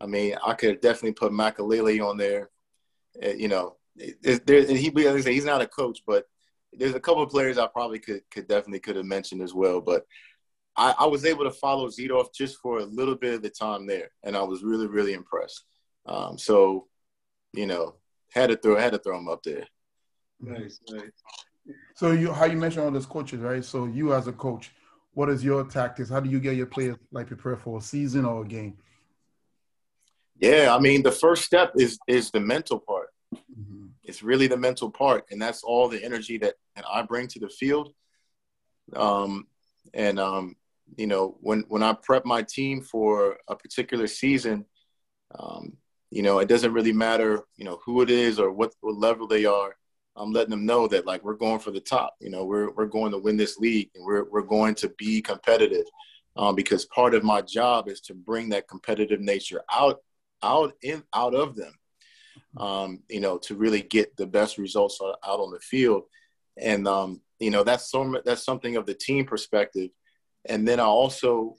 I mean, I could have definitely put Makalele on there. Uh, you know, there, and he, like I say, he's not a coach, but there's a couple of players I probably could could definitely could have mentioned as well, but. I, I was able to follow Zidorf just for a little bit of the time there, and I was really, really impressed. Um, so, you know, had to throw, had to throw him up there. Nice, nice. So, you, how you mentioned all those coaches, right? So, you as a coach, what is your tactics? How do you get your players like prepared for a season or a game? Yeah, I mean, the first step is is the mental part. Mm-hmm. It's really the mental part, and that's all the energy that, that I bring to the field. Um, and um. You know, when, when I prep my team for a particular season, um, you know, it doesn't really matter, you know, who it is or what, what level they are. I'm letting them know that, like, we're going for the top. You know, we're we're going to win this league, and we're we're going to be competitive, um, because part of my job is to bring that competitive nature out out in out of them. Um, you know, to really get the best results out on the field, and um, you know, that's so that's something of the team perspective. And then I also,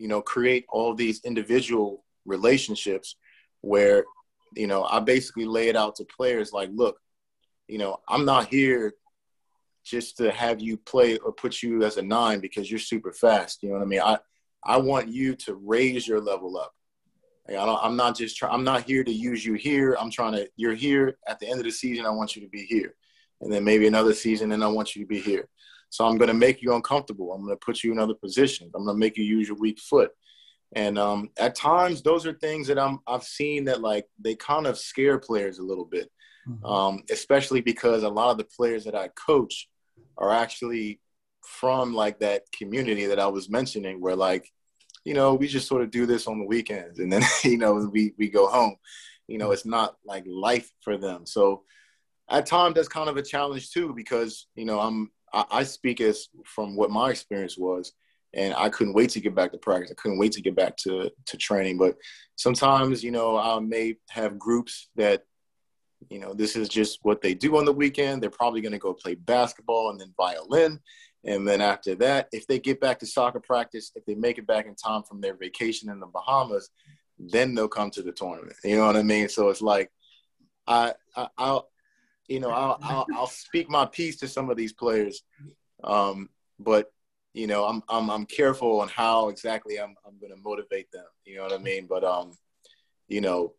you know, create all these individual relationships where, you know, I basically lay it out to players like, look, you know, I'm not here just to have you play or put you as a nine because you're super fast. You know what I mean? I, I want you to raise your level up. Like, I don't, I'm not just trying, I'm not here to use you here. I'm trying to, you're here at the end of the season. I want you to be here. And then maybe another season, and I want you to be here. So I'm going to make you uncomfortable. I'm going to put you in other positions. I'm going to make you use your weak foot. And um, at times, those are things that I'm, I've seen that, like, they kind of scare players a little bit, mm-hmm. um, especially because a lot of the players that I coach are actually from, like, that community that I was mentioning where, like, you know, we just sort of do this on the weekends. And then, you know, we, we go home. You know, it's not, like, life for them. So at times, that's kind of a challenge, too, because, you know, I'm – I speak as from what my experience was, and I couldn't wait to get back to practice. I couldn't wait to get back to, to training. But sometimes, you know, I may have groups that, you know, this is just what they do on the weekend. They're probably going to go play basketball and then violin. And then after that, if they get back to soccer practice, if they make it back in time from their vacation in the Bahamas, then they'll come to the tournament. You know what I mean? So it's like, I, I I'll, You know, I'll, I'll, I'll speak my piece to some of these players, um, but, you know, I'm, I'm, I'm careful on how exactly I'm, I'm going to motivate them. You know what I mean? But, um, you know,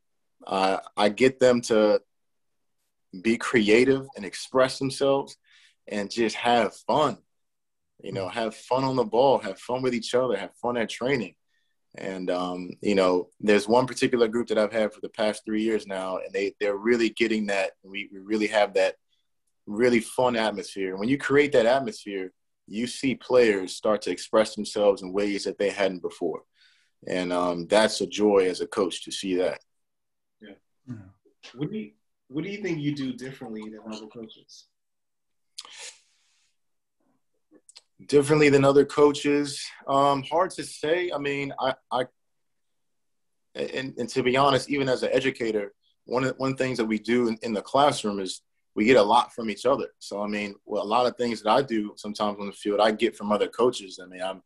uh, I get them to be creative and express themselves and just have fun, you know, have fun on the ball, have fun with each other, have fun at training. And, um, you know, there's one particular group that I've had for the past three years now, and they, they're really getting that. We, we really have that really fun atmosphere. And when you create that atmosphere, you see players start to express themselves in ways that they hadn't before. And um, that's a joy as a coach to see that. Yeah. yeah. What do you, what do you think you do differently than other coaches? Differently than other coaches, um, hard to say. I mean, I, I and, and to be honest, even as an educator, one of one of the things that we do in, in the classroom is we get a lot from each other. So I mean, well, a lot of things that I do sometimes on the field, I get from other coaches. I mean, I'm,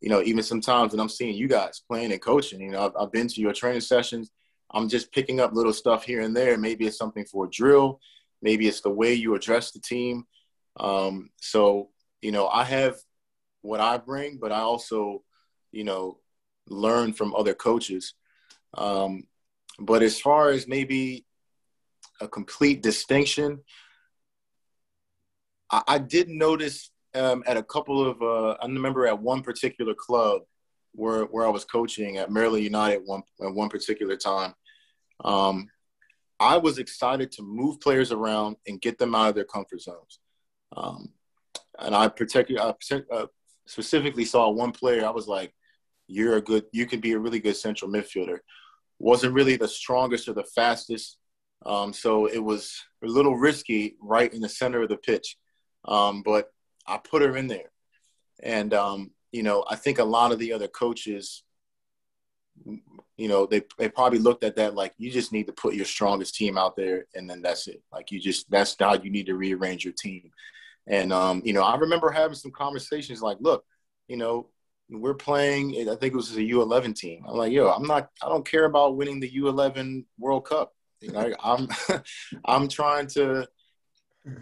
you know, even sometimes when I'm seeing you guys playing and coaching, you know, I've, I've been to your training sessions. I'm just picking up little stuff here and there. Maybe it's something for a drill. Maybe it's the way you address the team. Um, so. You know, I have what I bring, but I also, you know, learn from other coaches. Um, but as far as maybe a complete distinction, I, I did notice um, at a couple of uh, – I remember at one particular club where where I was coaching at Maryland United one, at one particular time, um, I was excited to move players around and get them out of their comfort zones. Um And I particularly, I specifically saw one player. I was like, "You're a good. You can be a really good central midfielder." Wasn't really the strongest or the fastest, um, so it was a little risky right in the center of the pitch. Um, but I put her in there, and um, you know, I think a lot of the other coaches you know, they, they probably looked at that like, you just need to put your strongest team out there, and then that's it. Like, you just, that's how you need to rearrange your team. And, um, you know, I remember having some conversations like, look, you know, we're playing, I think it was a U eleven team. I'm like, yo, I'm not, I don't care about winning the U eleven World Cup. You know, I'm, I'm trying to,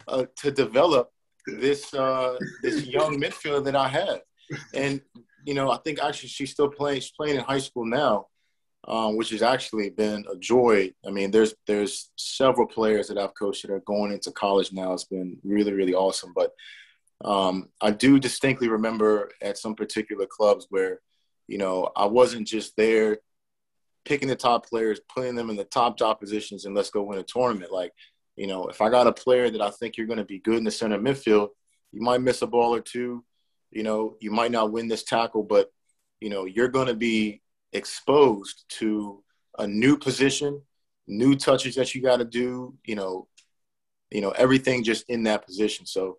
uh, to develop this, uh, this young midfielder that I have. And, you know, I think actually she's still playing, she's playing in high school now, um, which has actually been a joy. I mean, there's, there's several players that I've coached that are going into college now. It's been really, really awesome. But um, I do distinctly remember at some particular clubs where, you know, I wasn't just there picking the top players, putting them in the top job positions, and let's go win a tournament. Like, you know, if I got a player that I think you're going to be good in the center midfield, you might miss a ball or two. You know, you might not win this tackle, but, you know, you're going to be exposed to a new position, new touches that you got to do, you know, you know, everything just in that position. So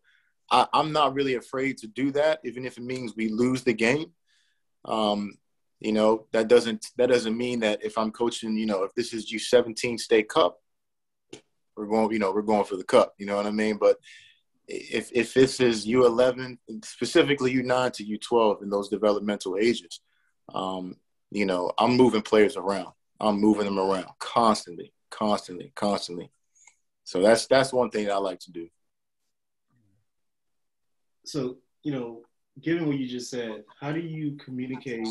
I, I'm not really afraid to do that, even if it means we lose the game. Um, you know, that doesn't that doesn't mean that if I'm coaching, you know, if this is U seventeen State Cup, we're going, you know, we're going for the cup. You know what I mean? But If if this is U eleven, specifically U nine to U twelve in those developmental ages, um, you know, I'm moving players around. I'm moving them around constantly, constantly, constantly. So that's that's one thing that I like to do. So, you know, given what you just said, how do you communicate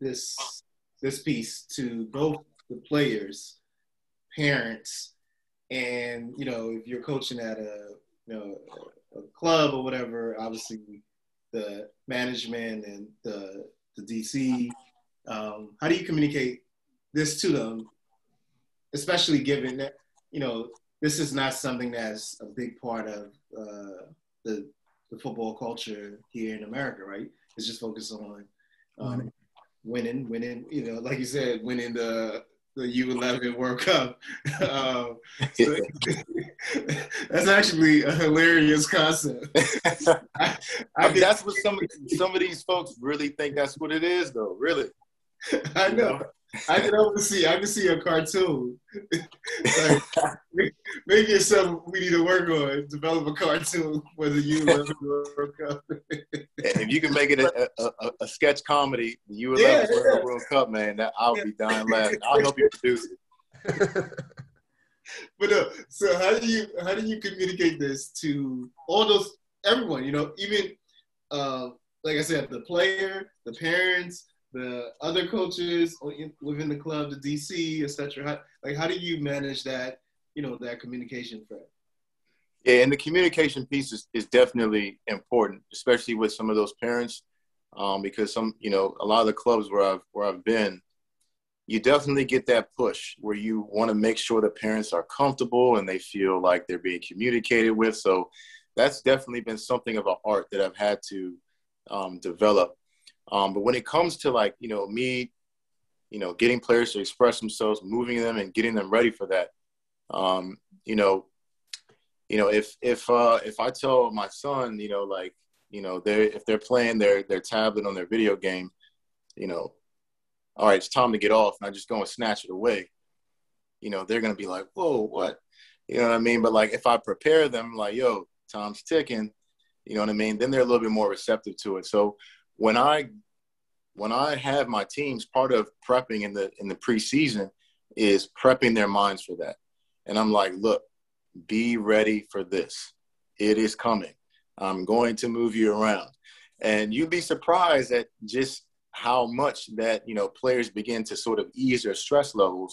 this this piece to both the players, parents, and, you know, if you're coaching at a You know, a club or whatever, obviously the management and the, the D C, um, how do you communicate this to them, especially given that, you know, this is not something that's a big part of uh, the, the football culture here in America, right? It's just focused on um, mm-hmm. winning, winning, you know, like you said, winning the the U eleven World Cup. Um, so, that's actually a hilarious concept. I, I I mean, that's what some some of these folks really think that's what it is, though. Really, I know. know? I can oversee. I can see a cartoon. Like, maybe it's something we need to work on. Develop a cartoon for the U eleven World Cup. If you can make it a, a, a sketch comedy, the U eleven yeah, World, yeah. World Cup, man, that I'll yeah. be dying laughing. I'll help you produce it. But uh, so how do you how do you communicate this to all those everyone? You know, even uh, like I said, the player, the parents, the other coaches within the club, the D C, et cetera. How, like, how do you manage that, you know, that communication thread? Yeah, and the communication piece is, is definitely important, especially with some of those parents, um, because some, you know, a lot of the clubs where I've, where I've been, you definitely get that push where you want to make sure the parents are comfortable and they feel like they're being communicated with. So that's definitely been something of an art that I've had to um, develop. Um, but when it comes to, like, you know, me, you know, getting players to express themselves, moving them and getting them ready for that, um, you know, you know, if, if, uh, if I tell my son, you know, like, you know, they're, if they're playing their, their tablet on their video game, you know, all right, it's time to get off, and I just go and snatch it away, you know, they're going to be like, whoa, what? You know what I mean? But, like, if I prepare them, like, yo, time's ticking, you know what I mean? Then they're a little bit more receptive to it. So, When I when I have my teams, part of prepping in the in the preseason is prepping their minds for that. And I'm like, look, be ready for this. It is coming. I'm going to move you around. And you'd be surprised at just how much that, you know, players begin to sort of ease their stress levels,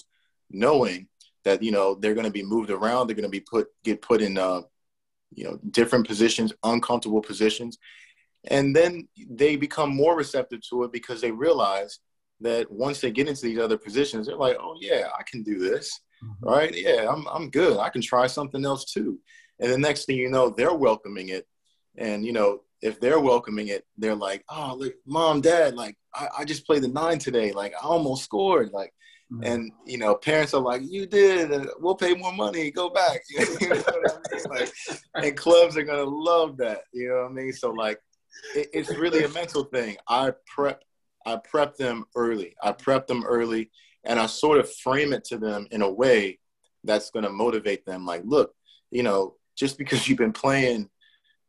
knowing that, you know, they're going to be moved around, they're going to be put get put in uh, you know, different positions, uncomfortable positions. And then they become more receptive to it because they realize that once they get into these other positions, they're like, oh, yeah, I can do this, mm-hmm. right? Yeah, I'm I'm good. I can try something else too. And the next thing you know, they're welcoming it. And, you know, if they're welcoming it, they're like, oh, look, mom, dad, like, I, I just played the nine today. Like, I almost scored. Like, mm-hmm. and, you know, parents are like, you did. And we'll pay more money. Go back. You know what I mean? Like, and clubs are going to love that. You know what I mean? So, like, it's really a mental thing. I prep I prep them early. I prep them early, and I sort of frame it to them in a way that's going to motivate them. Like, look, you know, just because you've been playing,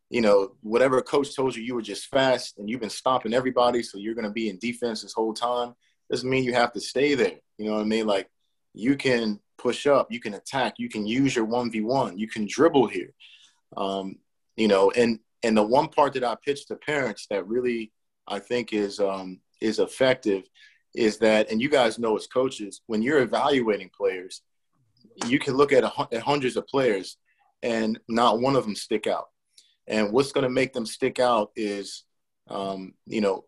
you know, whatever coach told you you were just fast and you've been stopping everybody, so you're going to be in defense this whole time, doesn't mean you have to stay there. You know what I mean? Like, you can push up, you can attack, you can use your one v one, you can dribble here. Um, you know, and, and the one part that I pitched to parents that really I think is, um, is effective is that, and you guys know as coaches, when you're evaluating players, you can look at, a, at hundreds of players and not one of them stick out. And what's going to make them stick out is, um, you know,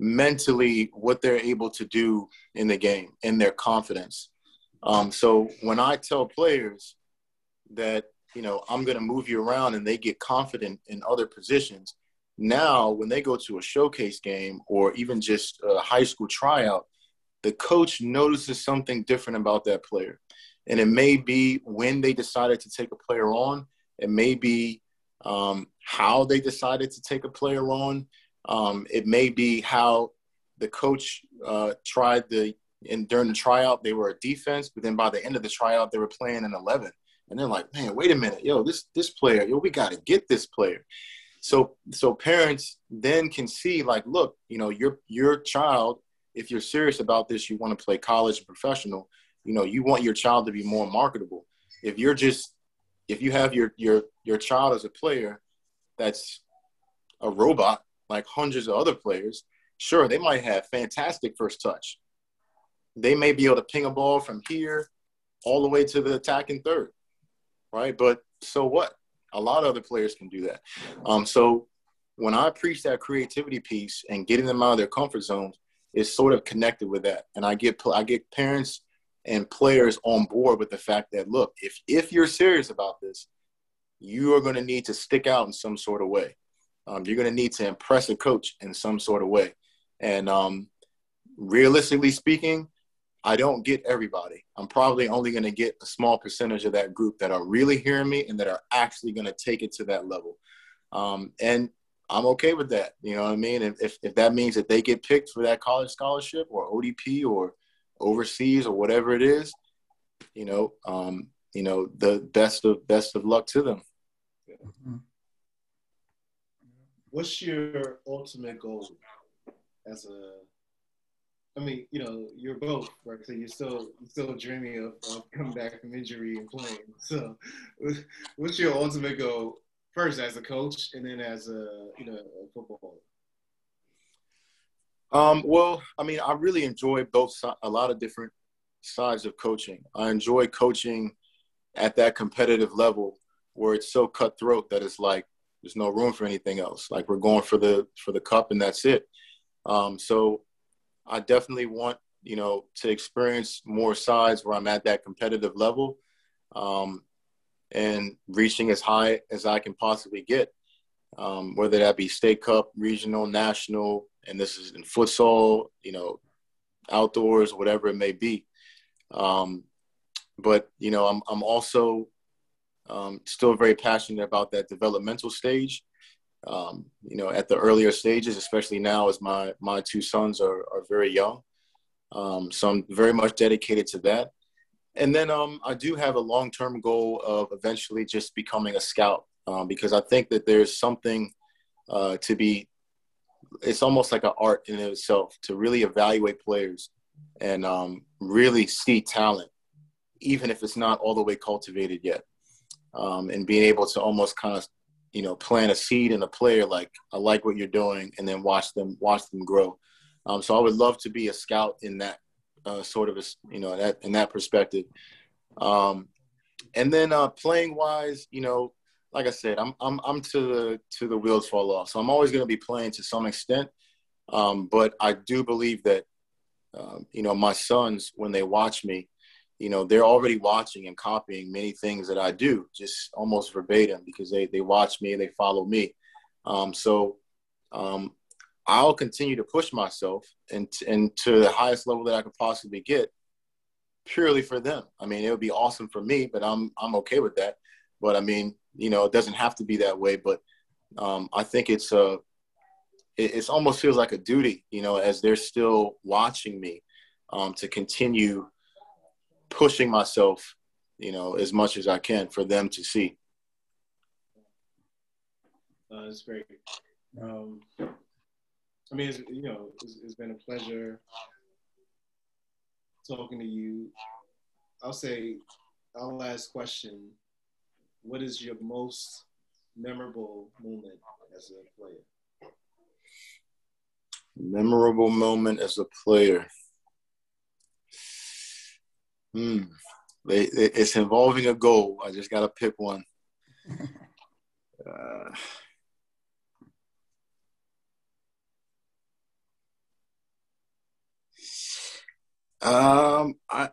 mentally what they're able to do in the game and their confidence. Um, so when I tell players that, you know, I'm going to move you around and they get confident in other positions, now when they go to a showcase game or even just a high school tryout, the coach notices something different about that player. And it may be when they decided to take a player on. It may be um, how they decided to take a player on. Um, it may be how the coach uh, tried the and during the tryout, they were a defense, but then by the end of the tryout, they were playing an eleven. And they're like, man, wait a minute, yo, this this player, yo, we got to get this player. So so parents then can see, like, look, you know, your your child, if you're serious about this, you want to play college and professional, you know, you want your child to be more marketable. If you're just If you have your your your child as a player that's a robot, like hundreds of other players, sure, they might have fantastic first touch. They may be able to ping a ball from here all the way to the attacking third, right? But so what? A lot of other players can do that. Um, so when I preach that creativity piece and getting them out of their comfort zones, it's sort of connected with that. And I get I get parents and players on board with the fact that, look, if, if you're serious about this, you are going to need to stick out in some sort of way. Um, you're going to need to impress a coach in some sort of way. And um, realistically speaking, I don't get everybody. I'm probably only going to get a small percentage of that group that are really hearing me and that are actually going to take it to that level. Um, and I'm okay with that. You know what I mean? If, if, if that means that they get picked for that college scholarship or O D P or overseas or whatever it is, you know, um, you know, the best of best of luck to them. What's your ultimate goal as a, I mean, you know, you're both, right? So you're still still dreaming of, of coming back from injury and playing. So what's your ultimate goal first as a coach and then as a, you know, a footballer? Um, well, I mean, I really enjoy both si- a lot of different sides of coaching. I enjoy coaching at that competitive level where it's so cutthroat that it's like there's no room for anything else. Like we're going for the for the cup and that's it. Um, so I definitely want, you know, to experience more sides where I'm at that competitive level um, and reaching as high as I can possibly get, um, whether that be state cup, regional, national. And this is in futsal, you know, outdoors, whatever it may be. Um, but, you know, I'm, I'm also um, still very passionate about that developmental stage. Um, you know, at the earlier stages, especially now as my, my two sons are, are very young. Um, so I'm very much dedicated to that. And then um, I do have a long-term goal of eventually just becoming a scout um, because I think that there's something uh, to be, it's almost like an art in itself to really evaluate players and um, really see talent, even if it's not all the way cultivated yet. Um, and being able to almost kind of, you know, plant a seed in a player, like, I like what you're doing, and then watch them, watch them grow. Um, so I would love to be a scout in that uh, sort of, a, you know, that, in that perspective. Um, and then uh, playing wise, you know, like I said, I'm I'm I'm to the to the wheels fall off, so I'm always going to be playing to some extent. Um, but I do believe that um, you know, my sons, when they watch me, you know, they're already watching and copying many things that I do, just almost verbatim, because they they watch me, they follow me. Um, so um, I'll continue to push myself and and to the highest level that I could possibly get, purely for them. I mean, it would be awesome for me, but I'm I'm okay with that. But I mean, you know, it doesn't have to be that way, but um, I think it's a, it, it almost feels like a duty, you know, as they're still watching me, um, to continue pushing myself, you know, as much as I can for them to see. Uh, that's great. Um, I mean, it's, you know, it's, it's been a pleasure talking to you. I'll say, our last question, what is your most memorable moment as a player? Memorable moment as a player. Hmm. It, it, it's involving a goal. I just got to pick one. Uh, um, I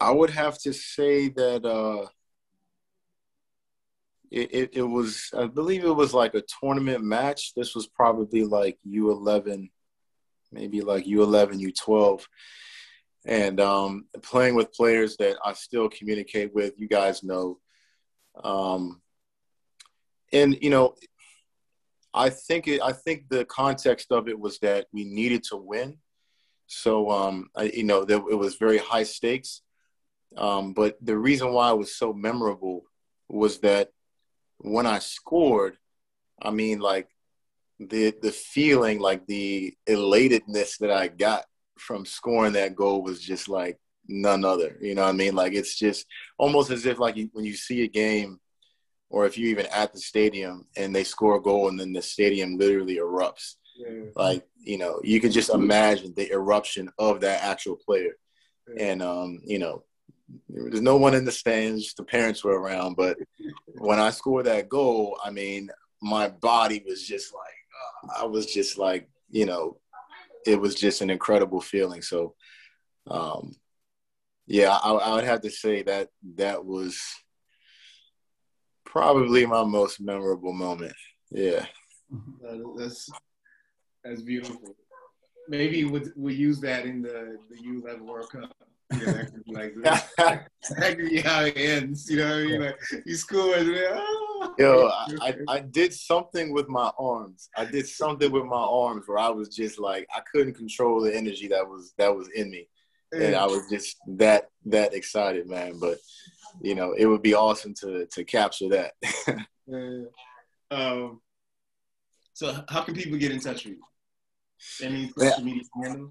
I would have to say that uh, it, it, it was, I believe it was like a tournament match. This was probably like U eleven, maybe like U eleven, U twelve. And um, playing with players that I still communicate with, you guys know. Um, and, you know, I think it, I think the context of it was that we needed to win. So, um, I, you know, there, it was very high stakes. Um, but the reason why it was so memorable was that when I scored, I mean, like the, the feeling, like the elatedness that I got from scoring that goal was just like none other, you know what I mean? Like, it's just almost as if like you, when you see a game, or if you even at the stadium and they score a goal and then the stadium literally erupts. Yeah. Like, you know, you can just imagine the eruption of that actual player. Yeah. And, um, you know, there's no one in the stands, the parents were around, but when I scored that goal, I mean, my body was just like, uh, I was just like, you know, it was just an incredible feeling. So, um, yeah, I, I would have to say that that was probably my most memorable moment. Yeah. That's, that's beautiful. Maybe we'll, we'll use that in the, the U eleven World Cup. Yeah, that could be like, that could be how it ends. You know what I mean? Like, you score and then, oh. Yo, I, I did something with my arms. I did something with my arms where I was just like, I couldn't control the energy that was that was in me, and I was just that that excited, man. But you know, it would be awesome to to capture that. uh, um, so, how can people get in touch with you? Any social media handles?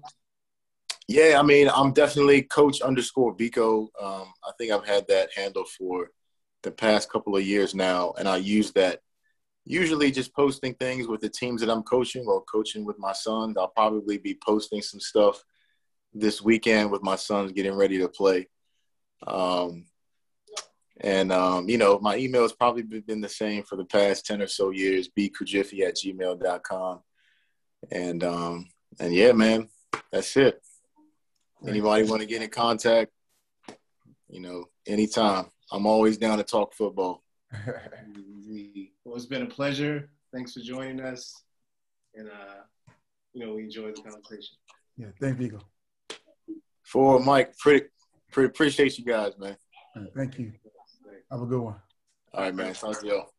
Yeah, I mean, I'm definitely Coach underscore Biko. Um, I think I've had that handle for the past couple of years now, and I use that usually just posting things with the teams that I'm coaching or coaching with my sons. I'll probably be posting some stuff this weekend with my sons getting ready to play. Um, and, um, you know, my email has probably been the same for the past ten or so years, b kujifi at gmail dot com. And, um, and, yeah, man, that's it. Anybody want to get in contact, you know, anytime. I'm always down to talk football. Well, it's been a pleasure. Thanks for joining us. And, uh, you know, we enjoyed the conversation. Yeah, thank you. For Mike, pretty, pretty appreciate you guys, man. Thank you. Have a good one. All right, man. Talk to y'all.